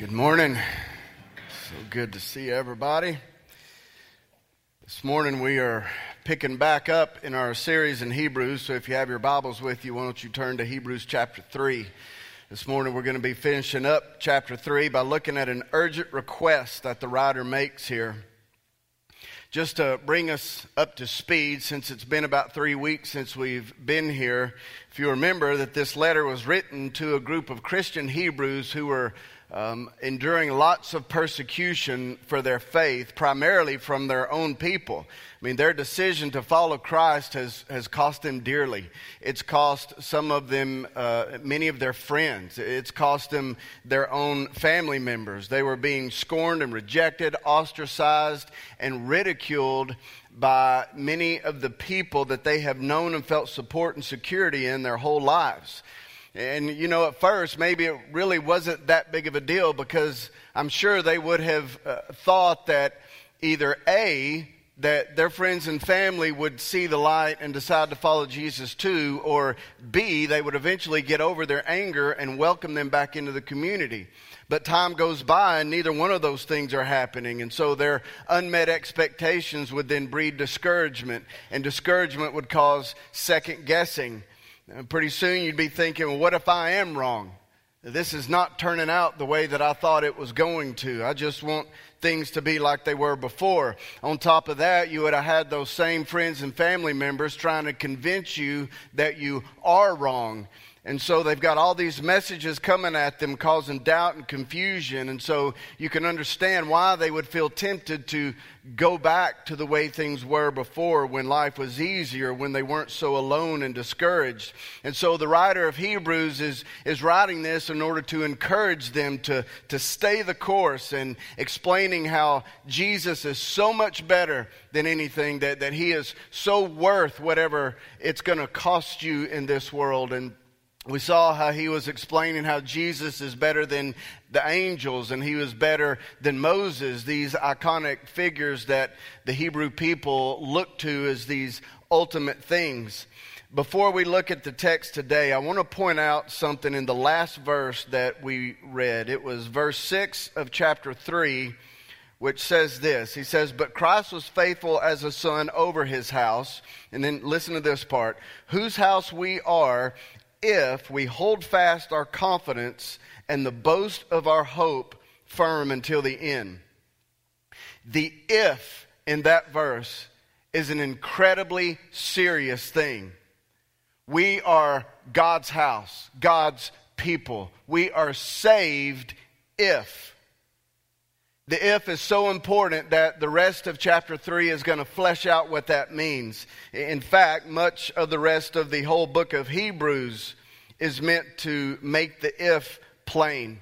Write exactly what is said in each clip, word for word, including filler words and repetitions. Good morning. So good to see everybody. This morning we are picking back up in our series in Hebrews. So if you have your Bibles with you, why don't you turn to Hebrews chapter three. This morning we're going to be finishing up chapter three by looking at an urgent request that the writer makes here. Just to bring us up to speed, since it's been about three weeks since we've been here, if you remember that this letter was written to a group of Christian Hebrews who were Um, enduring lots of persecution for their faith, primarily from their own people. I mean, their decision to follow Christ has, has cost them dearly. It's cost some of them, uh, many of their friends. It's cost them their own family members. They were being scorned and rejected, ostracized, and ridiculed by many of the people that they have known and felt support and security in their whole lives. And, you know, at first, maybe it really wasn't that big of a deal because I'm sure they would have uh, thought that either A, that their friends and family would see the light and decide to follow Jesus too, or B, they would eventually get over their anger and welcome them back into the community. But time goes by and neither one of those things are happening. And so their unmet expectations would then breed discouragement, and discouragement would cause second guessing. And pretty soon you'd be thinking, well, what if I am wrong? This is not turning out the way that I thought it was going to. I just want things to be like they were before. On top of that, you would have had those same friends and family members trying to convince you that you are wrong. And so they've got all these messages coming at them, causing doubt and confusion. And so you can understand why they would feel tempted to go back to the way things were before, when life was easier, when they weren't so alone and discouraged. And so the writer of Hebrews is, is writing this in order to encourage them to, to stay the course, and explaining how Jesus is so much better than anything, that, that he is so worth whatever it's going to cost you in this world. And we saw how he was explaining how Jesus is better than the angels, and he was better than Moses, these iconic figures that the Hebrew people look to as these ultimate things. Before we look at the text today, I want to point out something in the last verse that we read. It was verse six of chapter three, which says this. He says, "But Christ was faithful as a son over his house." And then listen to this part. "Whose house we are, if we hold fast our confidence and the boast of our hope firm until the end." The if in that verse is an incredibly serious thing. We are God's house, God's people. We are saved if. The if is so important that the rest of chapter three is going to flesh out what that means. In fact, much of the rest of the whole book of Hebrews is meant to make the if plain.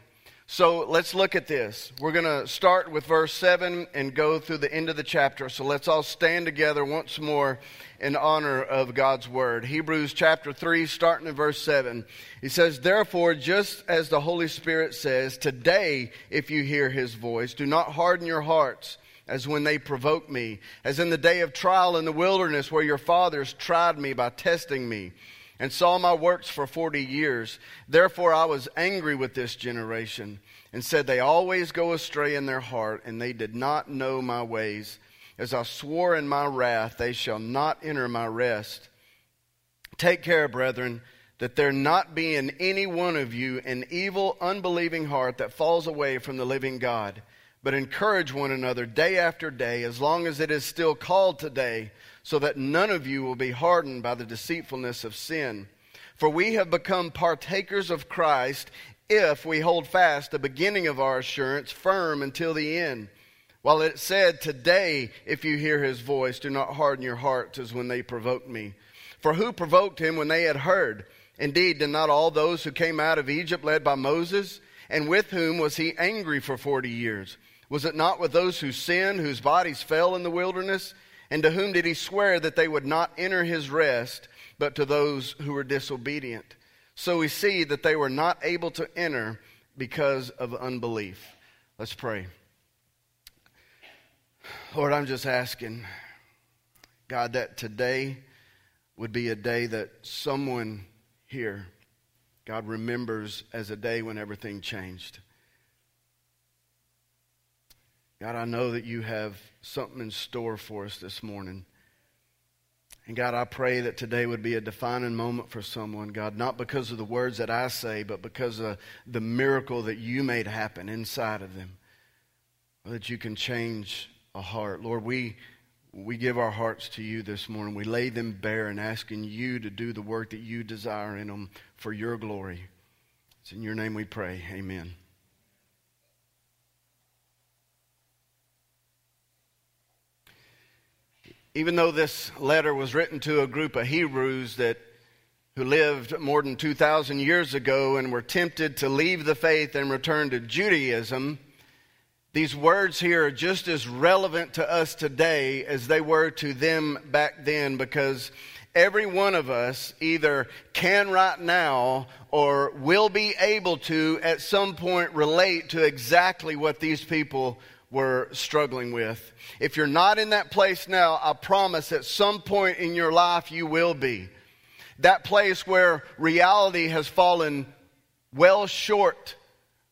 So let's look at this. We're going to start with verse seven and go through the end of the chapter. So let's all stand together once more in honor of God's word. Hebrews chapter three, starting in verse seven. He says, "Therefore, just as the Holy Spirit says, today, if you hear his voice, do not harden your hearts as when they provoked me, as in the day of trial in the wilderness, where your fathers tried me by testing me, and saw my works for forty years. Therefore I was angry with this generation, and said, they always go astray in their heart, and they did not know my ways. As I swore in my wrath, they shall not enter my rest. Take care, brethren, that there not be in any one of you an evil, unbelieving heart that falls away from the living God. But encourage one another day after day, as long as it is still called today, so that none of you will be hardened by the deceitfulness of sin. For we have become partakers of Christ if we hold fast the beginning of our assurance firm until the end. While it said, today, if you hear his voice, do not harden your hearts as when they provoked me. For who provoked him when they had heard? Indeed, did not all those who came out of Egypt led by Moses? And with whom was he angry for forty years? Was it not with those who sinned, whose bodies fell in the wilderness? And to whom did he swear that they would not enter his rest, but to those who were disobedient? So we see that they were not able to enter because of unbelief." Let's pray. Lord, I'm just asking, God, that today would be a day that someone here, God, remembers as a day when everything changed. God, I know that you have something in store for us this morning. And God, I pray that today would be a defining moment for someone, God, not because of the words that I say, but because of the miracle that you made happen inside of them, that you can change a heart. Lord, we we give our hearts to you this morning. We lay them bare and asking you to do the work that you desire in them for your glory. It's in your name we pray. Amen. Even though this letter was written to a group of Hebrews that who lived more than two thousand years ago and were tempted to leave the faith and return to Judaism, these words here are just as relevant to us today as they were to them back then, because every one of us either can right now or will be able to at some point relate to exactly what these people we're struggling with. If you're not in that place now, I promise at some point in your life you will be. That place where reality has fallen well short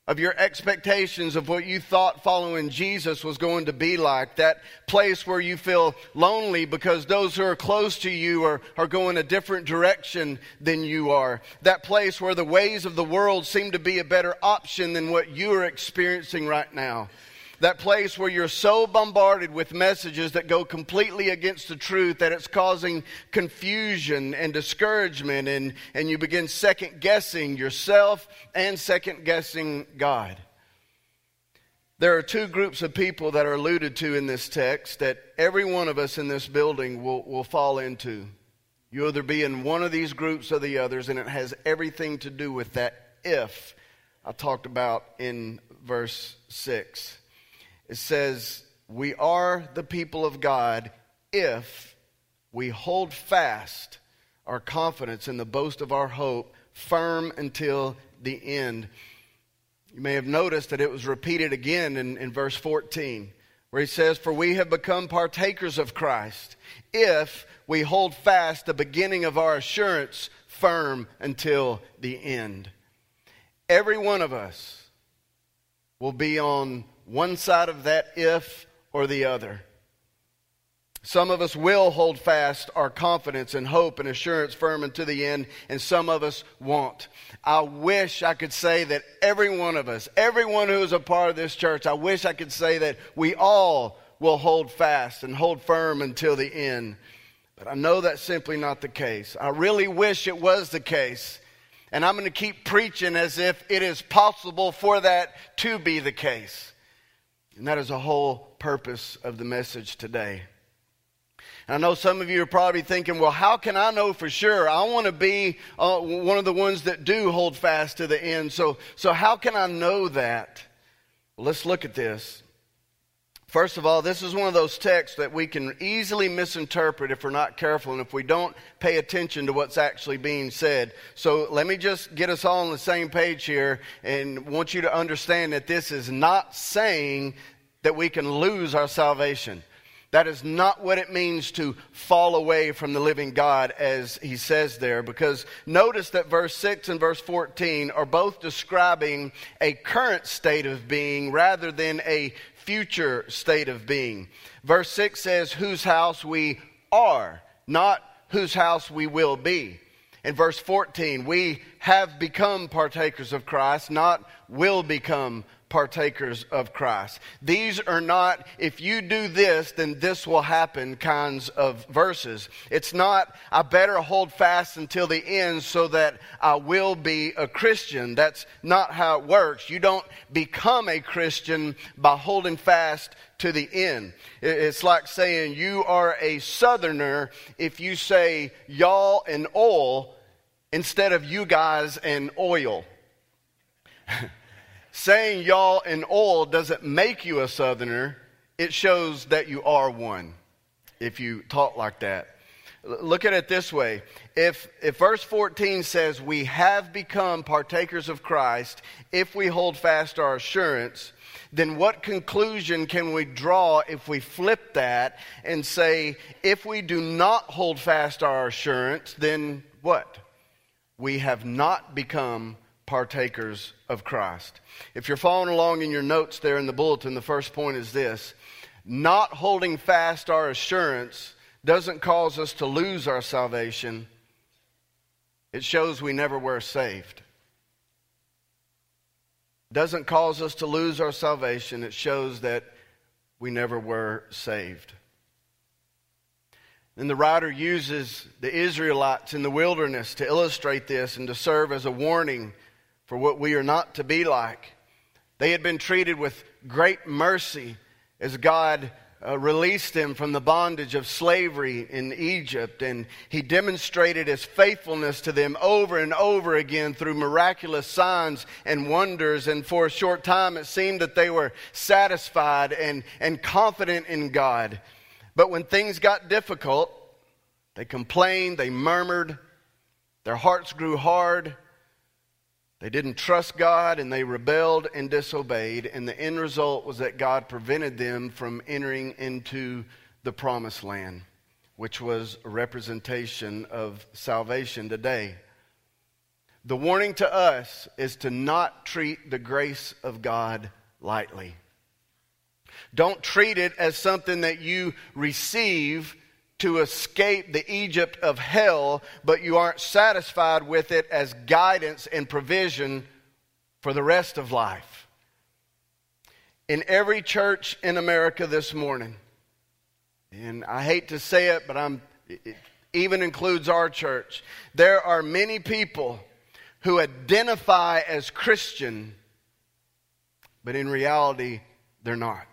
of your expectations of what you thought following Jesus was going to be like. That place where you feel lonely because those who are close to you are, are going a different direction than you are. That place where the ways of the world seem to be a better option than what you are experiencing right now. That place where you're so bombarded with messages that go completely against the truth that it's causing confusion and discouragement, and, and you begin second-guessing yourself and second-guessing God. There are two groups of people that are alluded to in this text that every one of us in this building will, will fall into. You'll either be in one of these groups or the others, and it has everything to do with that if I talked about in verse six. It says, we are the people of God if we hold fast our confidence in the boast of our hope firm until the end. You may have noticed that it was repeated again in, in verse fourteen, where he says, for we have become partakers of Christ if we hold fast the beginning of our assurance firm until the end. Every one of us will be on one side of that if or the other. Some of us will hold fast our confidence and hope and assurance firm until the end, and some of us won't. I wish I could say that every one of us, everyone who is a part of this church, I wish I could say that we all will hold fast and hold firm until the end. But I know that's simply not the case. I really wish it was the case. And I'm going to keep preaching as if it is possible for that to be the case. And that is the whole purpose of the message today. And I know some of you are probably thinking, well, how can I know for sure? I want to be uh, one of the ones that do hold fast to the end. So, so how can I know that? Well, let's look at this. First of all, this is one of those texts that we can easily misinterpret if we're not careful and if we don't pay attention to what's actually being said. So let me just get us all on the same page here, and want you to understand that this is not saying that we can lose our salvation. That is not what it means to fall away from the living God, as he says there, because notice that verse six and verse fourteen are both describing a current state of being rather than a future state of being. Verse six says whose house we are, not whose house we will be. In verse fourteen, we have become partakers of Christ, not will become partakers of Christ. These are not, if you do this, then this will happen kinds of verses. It's not, I better hold fast until the end so that I will be a Christian. That's not how it works. You don't become a Christian by holding fast to the end. It's like saying you are a Southerner if you say y'all and oil instead of you guys and oil. Saying y'all and oil doesn't make you a Southerner. It shows that you are one if you talk like that. Look at it this way. If, if verse fourteen says we have become partakers of Christ if we hold fast our assurance, then what conclusion can we draw if we flip that and say, if we do not hold fast our assurance, then what? We have not become partakers of Christ. If you're following along in your notes there in the bulletin, the first point is this. Not holding fast our assurance doesn't cause us to lose our salvation. It shows we never were saved. Doesn't cause us to lose our salvation. It shows that we never were saved. And the writer uses the Israelites in the wilderness to illustrate this and to serve as a warning for what we are not to be like. They had been treated with great mercy as God uh, released them from the bondage of slavery in Egypt. And he demonstrated his faithfulness to them over and over again through miraculous signs and wonders. And for a short time, it seemed that they were satisfied and, and confident in God. But when things got difficult, they complained, they murmured, their hearts grew hard. They didn't trust God, and they rebelled and disobeyed, and the end result was that God prevented them from entering into the promised land, which was a representation of salvation today. The warning to us is to not treat the grace of God lightly. Don't treat it as something that you receive to escape the Egypt of hell, but you aren't satisfied with it as guidance and provision for the rest of life. In every church in America this morning, and I hate to say it, but I'm, it even includes our church, there are many people who identify as Christian, but in reality, they're not.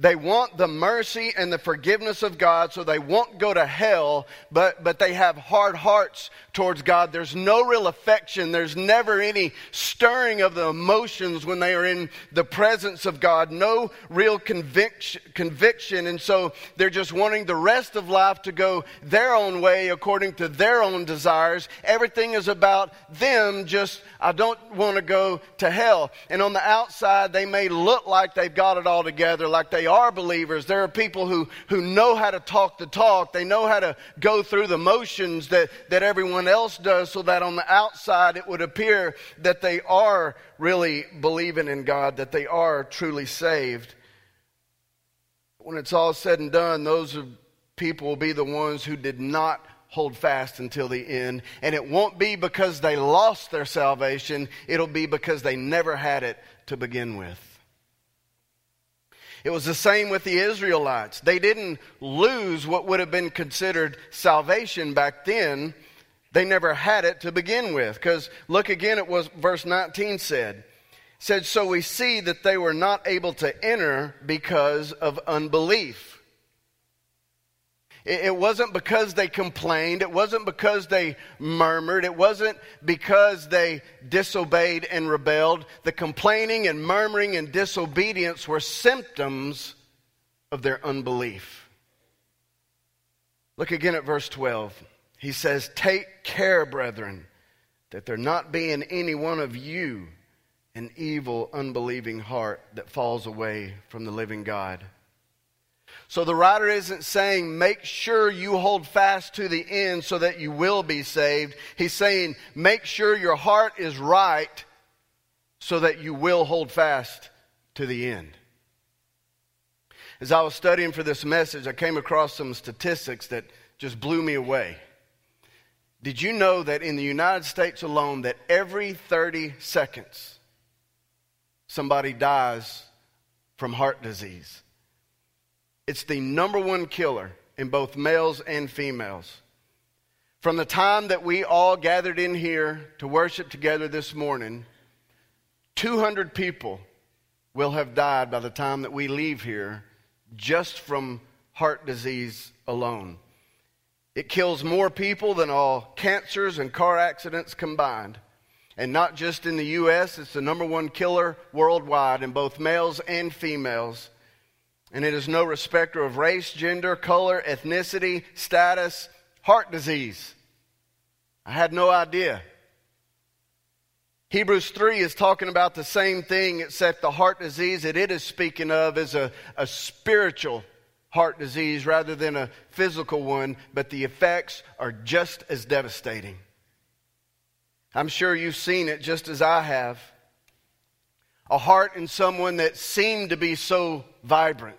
They want the mercy and the forgiveness of God, so they won't go to hell, but, but they have hard hearts towards God. There's no real affection. There's never any stirring of the emotions when they are in the presence of God. No real conviction, conviction. And so they're just wanting the rest of life to go their own way according to their own desires. Everything is about them, just I don't want to go to hell. And on the outside, they may look like they've got it all together, like they are believers. There are people who, who know how to talk the talk. They know how to go through the motions that, that everyone else does, so that on the outside it would appear that they are really believing in God, that they are truly saved. When it's all said and done, those people will be the ones who did not hold fast until the end. And it won't be because they lost their salvation. It'll be because they never had it to begin with. It was the same with the Israelites. They didn't lose what would have been considered salvation back then. They never had it to begin with. Because look again at what verse nineteen said. It said, so we see that they were not able to enter because of unbelief. It wasn't because they complained. It wasn't because they murmured. It wasn't because they disobeyed and rebelled. The complaining and murmuring and disobedience were symptoms of their unbelief. Look again at verse twelve. He says, take care, brethren, that there not be in any one of you an evil, unbelieving heart that falls away from the living God. So the writer isn't saying make sure you hold fast to the end so that you will be saved. He's saying make sure your heart is right so that you will hold fast to the end. As I was studying for this message, I came across some statistics that just blew me away. Did you know that in the United States alone that every thirty seconds somebody dies from heart disease? It's the number one killer in both males and females. From the time that we all gathered in here to worship together this morning, two hundred people will have died by the time that we leave here just from heart disease alone. It kills more people than all cancers and car accidents combined. And not just in the U S, it's the number one killer worldwide in both males and females. And it is no respecter of race, gender, color, ethnicity, status, heart disease. I had no idea. Hebrews three is talking about the same thing, except the heart disease that it is speaking of is a, a spiritual heart disease rather than a physical one, but the effects are just as devastating. I'm sure you've seen it just as I have. A heart in someone that seemed to be so vibrant.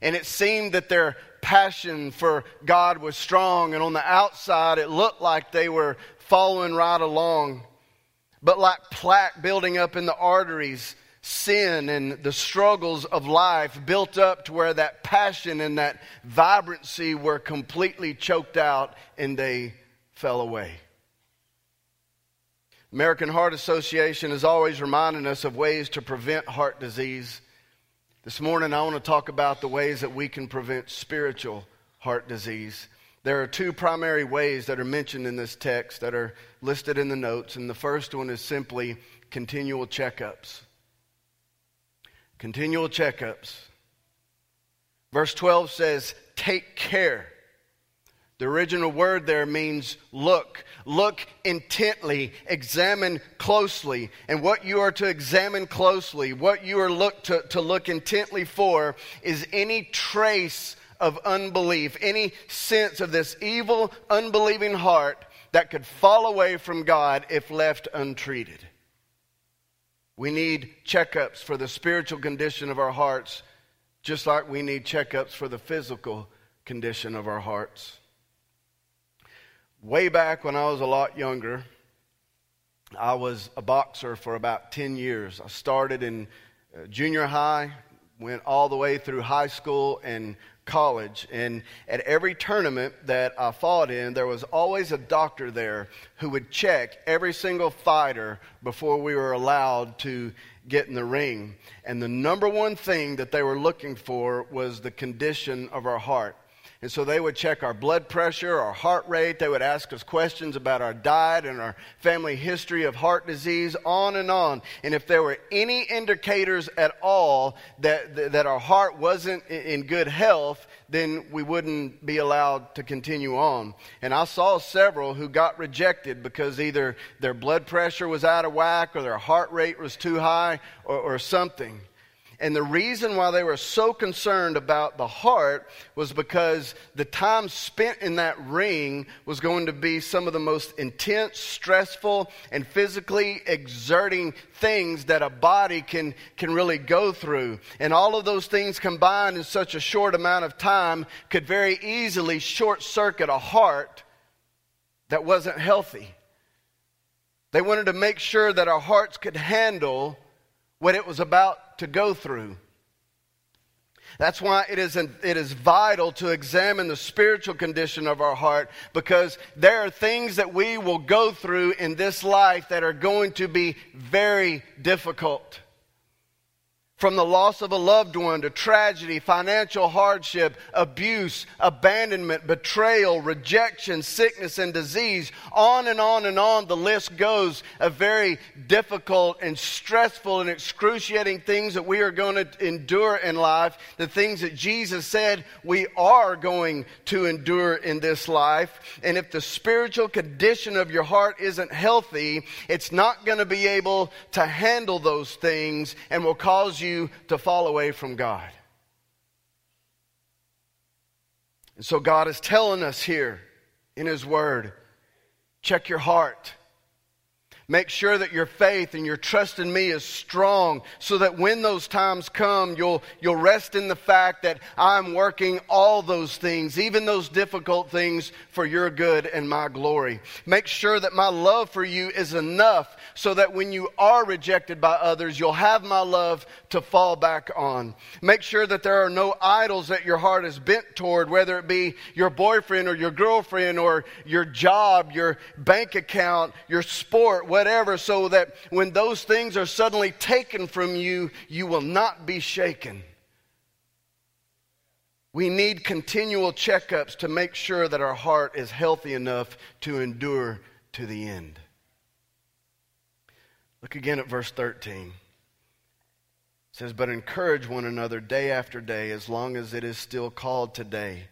And it seemed that their passion for God was strong. And on the outside, it looked like they were following right along. But like plaque building up in the arteries, sin and the struggles of life built up to where that passion and that vibrancy were completely choked out and they fell away. American Heart Association is always reminding us of ways to prevent heart disease. This morning I want to talk about the ways that we can prevent spiritual heart disease. There are two primary ways that are mentioned in this text that are listed in the notes, and the first one is simply continual checkups. Continual checkups. Verse twelve says, take care. The original word there means look. Look intently, examine closely. And what you are to examine closely, what you are look to, to look intently for is any trace of unbelief, any sense of this evil, unbelieving heart that could fall away from God if left untreated. We need checkups for the spiritual condition of our hearts, just like we need checkups for the physical condition of our hearts. Way back when I was a lot younger, I was a boxer for about ten years. I started in junior high, went all the way through high school and college. And at every tournament that I fought in, there was always a doctor there who would check every single fighter before we were allowed to get in the ring. And the number one thing that they were looking for was the condition of our heart. And so they would check our blood pressure, our heart rate. They would ask us questions about our diet and our family history of heart disease, on and on. And if there were any indicators at all that, that our heart wasn't in good health, then we wouldn't be allowed to continue on. And I saw several who got rejected because either their blood pressure was out of whack or their heart rate was too high or, or something. And the reason why they were so concerned about the heart was because the time spent in that ring was going to be some of the most intense, stressful, and physically exerting things that a body can, can really go through. And all of those things combined in such a short amount of time could very easily short-circuit a heart that wasn't healthy. They wanted to make sure that our hearts could handle what it was about to go through. That's why it is, an, it is vital to examine the spiritual condition of our heart, because there are things that we will go through in this life that are going to be very difficult. From the loss of a loved one to tragedy, financial hardship, abuse, abandonment, betrayal, rejection, sickness and disease, on and on and on the list goes of very difficult and stressful and excruciating things that we are going to endure in life, the things that Jesus said we are going to endure in this life. And if the spiritual condition of your heart isn't healthy, it's not going to be able to handle those things and will cause you to fall away from God. And so God is telling us here in His Word, check your heart. Make sure that your faith and your trust in me is strong, so that when those times come, you'll, you'll rest in the fact that I'm working all those things, even those difficult things, for your good and my glory. Make sure that my love for you is enough, so that when you are rejected by others, you'll have my love to fall back on. Make sure that there are no idols that your heart is bent toward, whether it be your boyfriend or your girlfriend or your job, your bank account, your sport, whatever, so that when those things are suddenly taken from you, you will not be shaken. We need continual checkups to make sure that our heart is healthy enough to endure to the end. Look again at verse thirteen. It says, but encourage one another day after day, as long as it is still called today,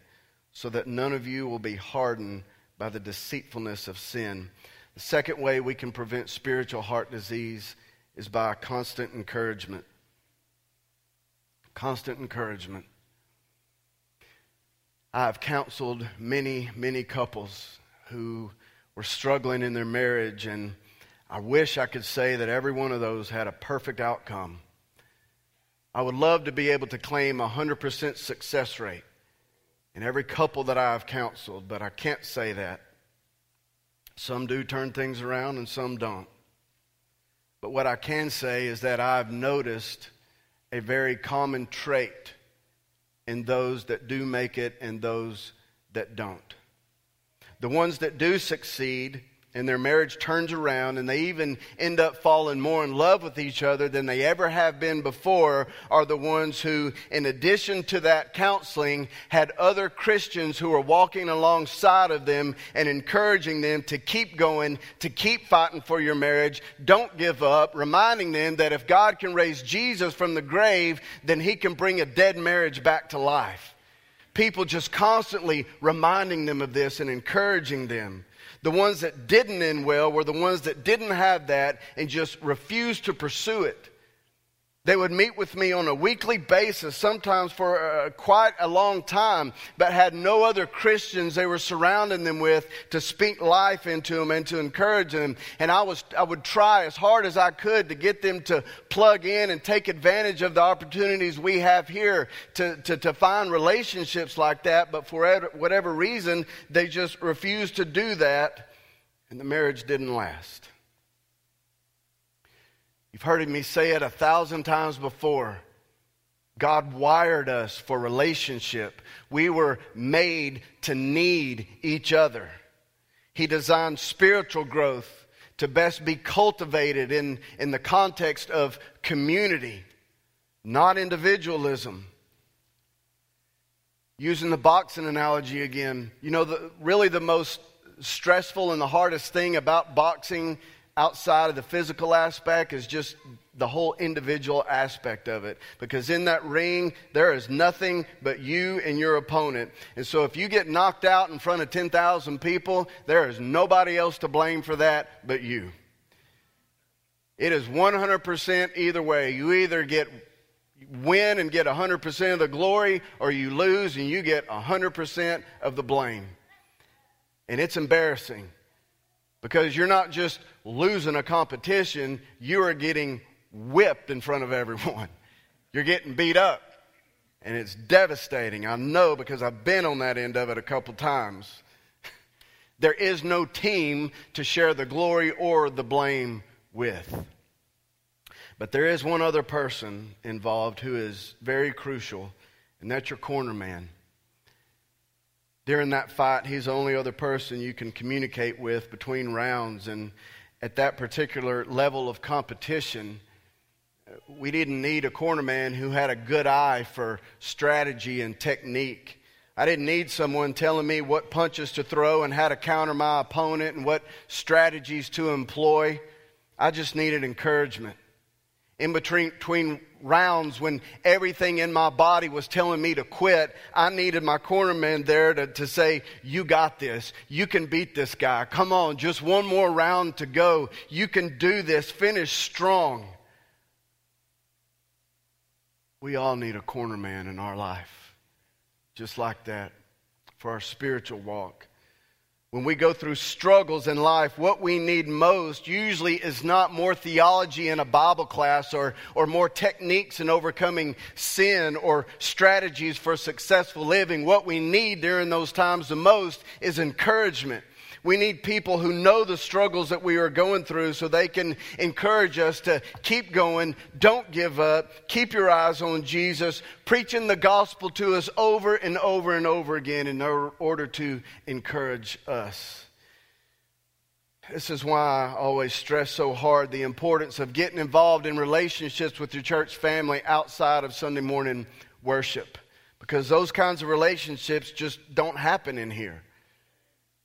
so that none of you will be hardened by the deceitfulness of sin. The second way we can prevent spiritual heart disease is by constant encouragement. Constant encouragement. I have counseled many, many couples who were struggling in their marriage, and I wish I could say that every one of those had a perfect outcome. I would love to be able to claim a one hundred percent success rate in every couple that I have counseled, but I can't say that. Some do turn things around and some don't. But what I can say is that I've noticed a very common trait in those that do make it and those that don't. The ones that do succeed and their marriage turns around and they even end up falling more in love with each other than they ever have been before are the ones who, in addition to that counseling, had other Christians who were walking alongside of them and encouraging them to keep going, to keep fighting for your marriage, don't give up, reminding them that if God can raise Jesus from the grave, then he can bring a dead marriage back to life. People just constantly reminding them of this and encouraging them. The ones that didn't end well were the ones that didn't have that and just refused to pursue it. They would meet with me on a weekly basis, sometimes for uh, quite a long time, but had no other Christians they were surrounding them with to speak life into them and to encourage them. And I was I would try as hard as I could to get them to plug in and take advantage of the opportunities we have here to, to, to find relationships like that. But for whatever reason, they just refused to do that, and the marriage didn't last. You've heard me say it a thousand times before. God wired us for relationship. We were made to need each other. He designed spiritual growth to best be cultivated in, in the context of community, not individualism. Using the boxing analogy again, you know, the, really the most stressful and the hardest thing about boxing outside of the physical aspect is just the whole individual aspect of it. Because in that ring, there is nothing but you and your opponent. And so if you get knocked out in front of ten thousand people, there is nobody else to blame for that but you. It is one hundred percent either way. You either get win and get one hundred percent of the glory, or you lose and you get one hundred percent of the blame. And it's embarrassing. Because you're not just losing a competition, you are getting whipped in front of everyone. You're getting beat up, and it's devastating. I know because I've been on that end of it a couple times. There is no team to share the glory or the blame with. But there is one other person involved who is very crucial, and that's your corner man. During that fight, he's the only other person you can communicate with between rounds. And at that particular level of competition, we didn't need a corner man who had a good eye for strategy and technique. I didn't need someone telling me what punches to throw and how to counter my opponent and what strategies to employ. I just needed encouragement. In between, between rounds, when everything in my body was telling me to quit, I needed my corner man there to, to say, you got this. You can beat this guy. Come on, just one more round to go. You can do this. Finish strong. We all need a corner man in our life, just like that, for our spiritual walk. When we go through struggles in life, what we need most usually is not more theology in a Bible class or, or more techniques in overcoming sin or strategies for successful living. What we need during those times the most is encouragement. We need people who know the struggles that we are going through so they can encourage us to keep going, don't give up, keep your eyes on Jesus, preaching the gospel to us over and over and over again in order to encourage us. This is why I always stress so hard the importance of getting involved in relationships with your church family outside of Sunday morning worship, because those kinds of relationships just don't happen in here.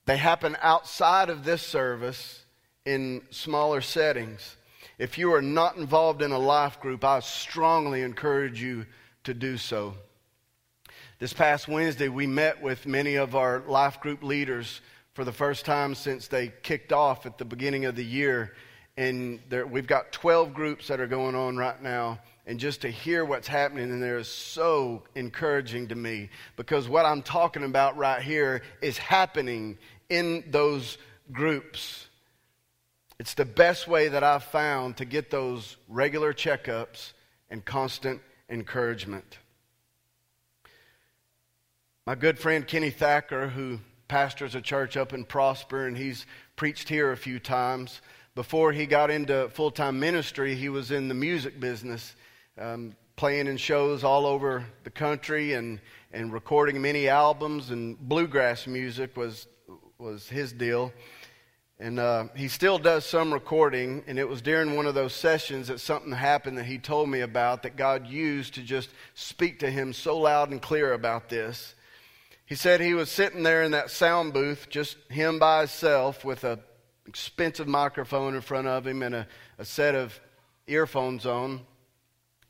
They happen outside of this service in smaller settings. If you are not involved in a life group, I strongly encourage you to do so. This past Wednesday, we met with many of our life group leaders for the first time since they kicked off at the beginning of the year. And there, we've got twelve groups that are going on right now. And just to hear what's happening in there is so encouraging to me, because what I'm talking about right here is happening in those groups. It's the best way that I've found to get those regular checkups and constant encouragement. My good friend Kenny Thacker, who pastors a church up in Prosper, and he's preached here a few times. Before he got into full-time ministry, he was in the music business, um, playing in shows all over the country and, and recording many albums, and bluegrass music was was his deal. And uh, he still does some recording, and it was during one of those sessions that something happened that he told me about that God used to just speak to him so loud and clear about this. He said he was sitting there in that sound booth, just him by himself with an expensive microphone in front of him and a, a set of earphones on.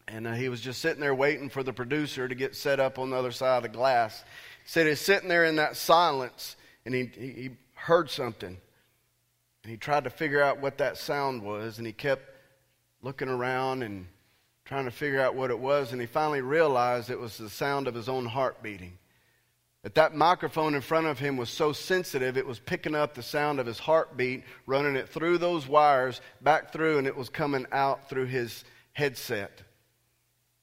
And uh, he was just sitting there waiting for the producer to get set up on the other side of the glass. He said he's sitting there in that silence, and he, he, he heard something. And he tried to figure out what that sound was, and he kept looking around and trying to figure out what it was, and he finally realized it was the sound of his own heart beating. That that microphone in front of him was so sensitive, it was picking up the sound of his heartbeat, running it through those wires, back through, and it was coming out through his headset.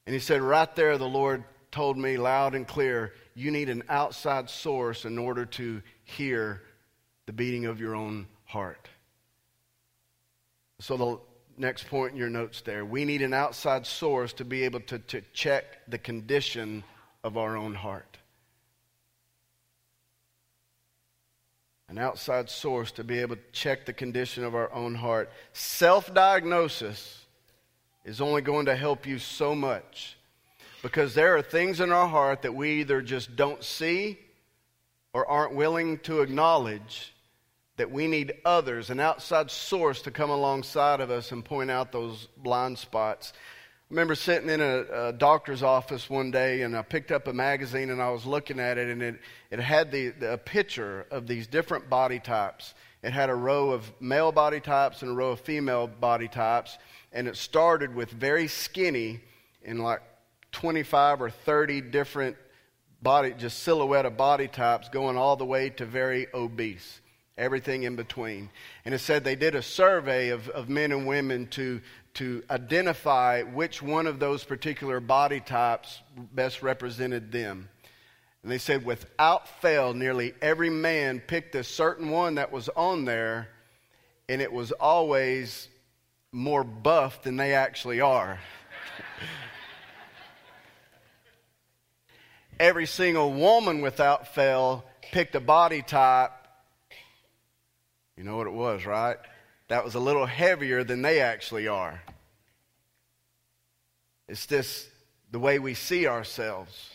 And he said, right there, the Lord told me loud and clear, you need an outside source in order to hear the beating of your own heart. So the next point in your notes there, we need an outside source to be able to, to check the condition of our own heart. An outside source to be able to check the condition of our own heart. Self-diagnosis is only going to help you so much, because there are things in our heart that we either just don't see or aren't willing to acknowledge, that we need others, an outside source, to come alongside of us and point out those blind spots. I remember sitting in a, a doctor's office one day, and I picked up a magazine and I was looking at it, and it, it had the, the, a picture of these different body types. It had a row of male body types and a row of female body types, and it started with very skinny in like twenty-five or thirty different body, just silhouette of body types, going all the way to very obese. Everything in between. And it said they did a survey of, of men and women to, to identify which one of those particular body types best represented them. And they said without fail, nearly every man picked a certain one that was on there, and it was always more buff than they actually are. Every single woman without fail picked a body type. You know what it was, right? That was a little heavier than they actually are. It's this, the way we see ourselves.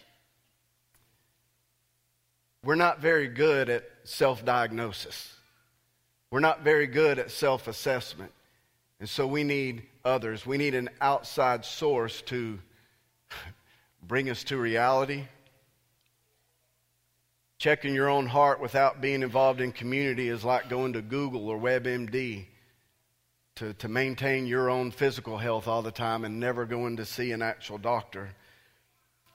We're not very good at self-diagnosis. We're not very good at self-assessment. And so we need others. We need an outside source to bring us to reality. Checking your own heart without being involved in community is like going to Google or WebMD to, to maintain your own physical health all the time and never going to see an actual doctor.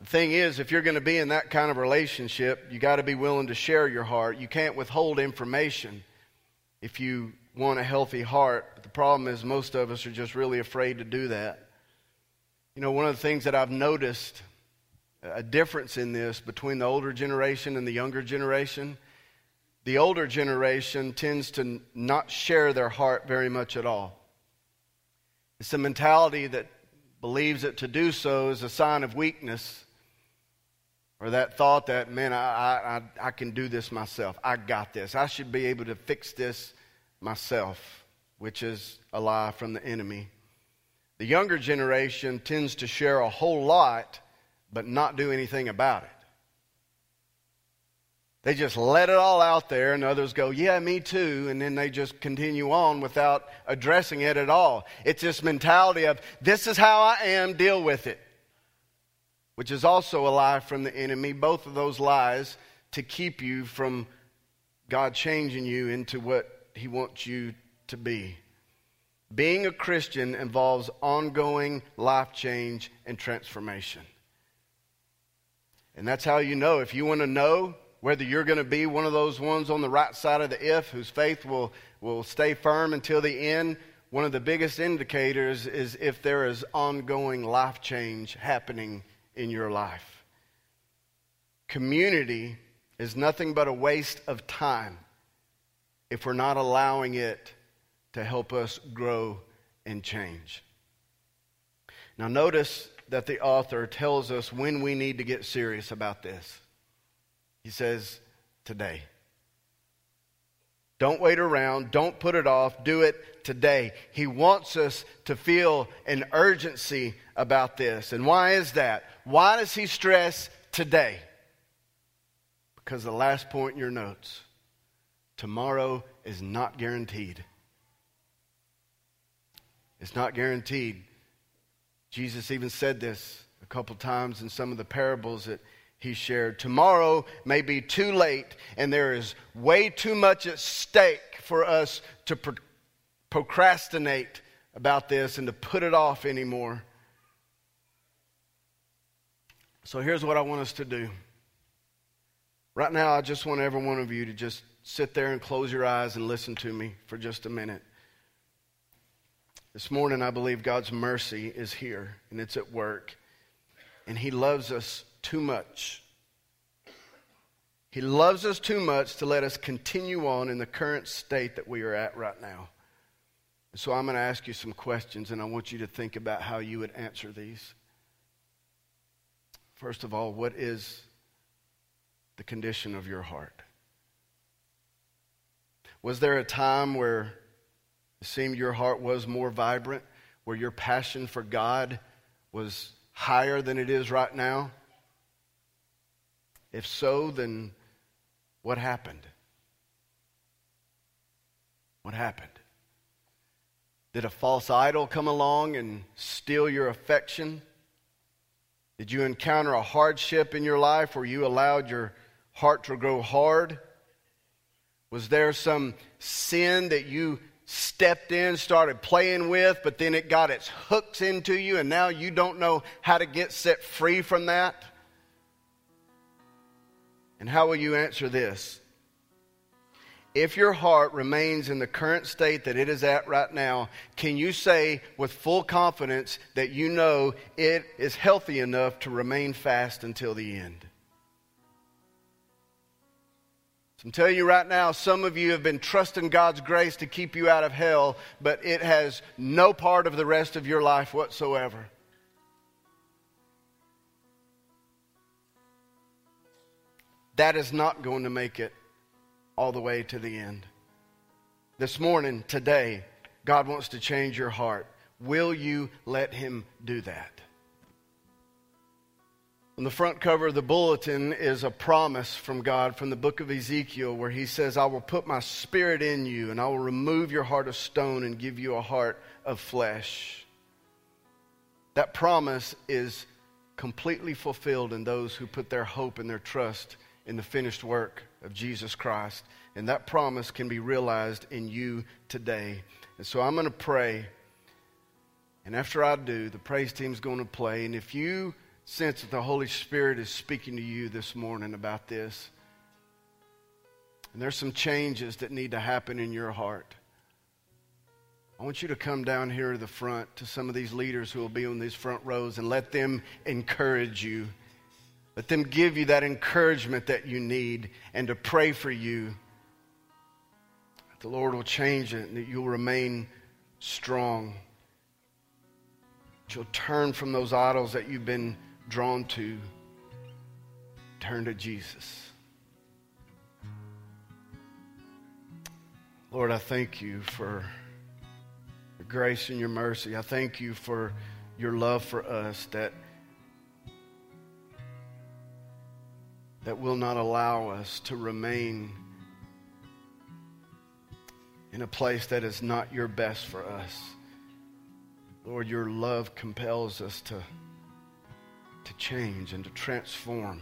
The thing is, if you're going to be in that kind of relationship, you got to be willing to share your heart. You can't withhold information if you want a healthy heart. But the problem is most of us are just really afraid to do that. You know, one of the things that I've noticed, a difference in this between the older generation and the younger generation. The older generation tends to not share their heart very much at all. It's a mentality that believes that to do so is a sign of weakness, or that thought that, man, I, I, I can do this myself. I got this. I should be able to fix this myself, which is a lie from the enemy. The younger generation tends to share a whole lot but not do anything about it. They just let it all out there, and others go, yeah, me too, and then they just continue on without addressing it at all. It's this mentality of, this is how I am, deal with it, which is also a lie from the enemy, both of those lies to keep you from God changing you into what He wants you to be. Being a Christian involves ongoing life change and transformation. And that's how you know. If you want to know whether you're going to be one of those ones on the right side of the if whose faith will, will stay firm until the end, one of the biggest indicators is if there is ongoing life change happening in your life. Community is nothing but a waste of time if we're not allowing it to help us grow and change. Now notice that the author tells us when we need to get serious about this. He says, today. Don't wait around. Don't put it off. Do it today. He wants us to feel an urgency about this. And why is that? Why does he stress today? Because the last point in your notes, tomorrow is not guaranteed. It's not guaranteed. Jesus even said this a couple times in some of the parables that he shared. Tomorrow may be too late, and there is way too much at stake for us to pro- procrastinate about this and to put it off anymore. So here's what I want us to do. Right now, I just want every one of you to just sit there and close your eyes and listen to me for just a minute. This morning, I believe God's mercy is here, and it's at work. And he loves us too much. He loves us too much to let us continue on in the current state that we are at right now. So I'm going to ask you some questions, and I want you to think about how you would answer these. First of all, what is the condition of your heart? Was there a time where it seemed your heart was more vibrant, where your passion for God was higher than it is right now? If so, then what happened? What happened? Did a false idol come along and steal your affection? Did you encounter a hardship in your life where you allowed your heart to grow hard? Was there some sin that you stepped in, started playing with, but then it got its hooks into you, and now you don't know how to get set free from that? And how will you answer this? If your heart remains in the current state that it is at right now, can you say with full confidence that you know it is healthy enough to remain fast until the end? I'm telling you right now, some of you have been trusting God's grace to keep you out of hell, but it has no part of the rest of your life whatsoever. That is not going to make it all the way to the end. This morning, today, God wants to change your heart. Will you let him do that? On the front cover of the bulletin is a promise from God from the book of Ezekiel where he says, I will put my spirit in you and I will remove your heart of stone and give you a heart of flesh. That promise is completely fulfilled in those who put their hope and their trust in the finished work of Jesus Christ. And that promise can be realized in you today. And so I'm going to pray. And after I do, the praise team's going to play. And if you sense that the Holy Spirit is speaking to you this morning about this, and there's some changes that need to happen in your heart, I want you to come down here to the front to some of these leaders who will be on these front rows and let them encourage you. Let them give you that encouragement that you need and to pray for you. The Lord will change it and that you'll remain strong. That you'll turn from those idols that you've been drawn to. Turn to Jesus. Lord, I thank you for your grace and your mercy. I thank you for your love for us that, that will not allow us to remain in a place that is not your best for us. Lord, your love compels us to, to change and to transform.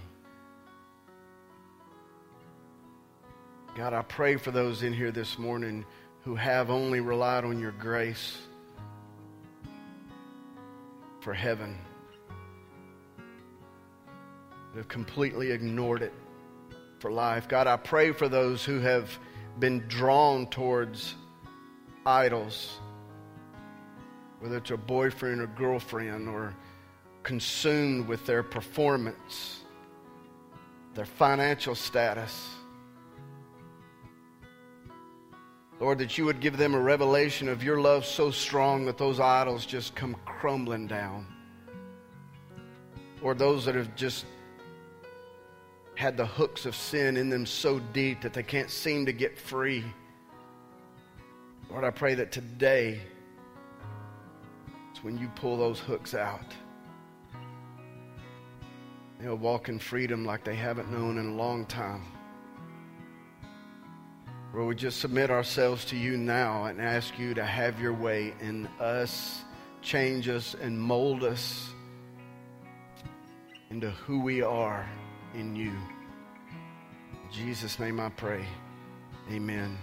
God, I pray for those in here this morning who have only relied on your grace for heaven, that have completely ignored it for life. God, I pray for those who have been drawn towards idols, whether it's a boyfriend or girlfriend, or consumed with their performance, their financial status. Lord, that you would give them a revelation of your love so strong that those idols just come crumbling down. Or those that have just had the hooks of sin in them so deep that they can't seem to get free. Lord, I pray that today it's when you pull those hooks out. They'll walk in freedom like they haven't known in a long time. Lord, we just submit ourselves to you now and ask you to have your way in us, change us, and mold us into who we are in you. In Jesus' name I pray. Amen.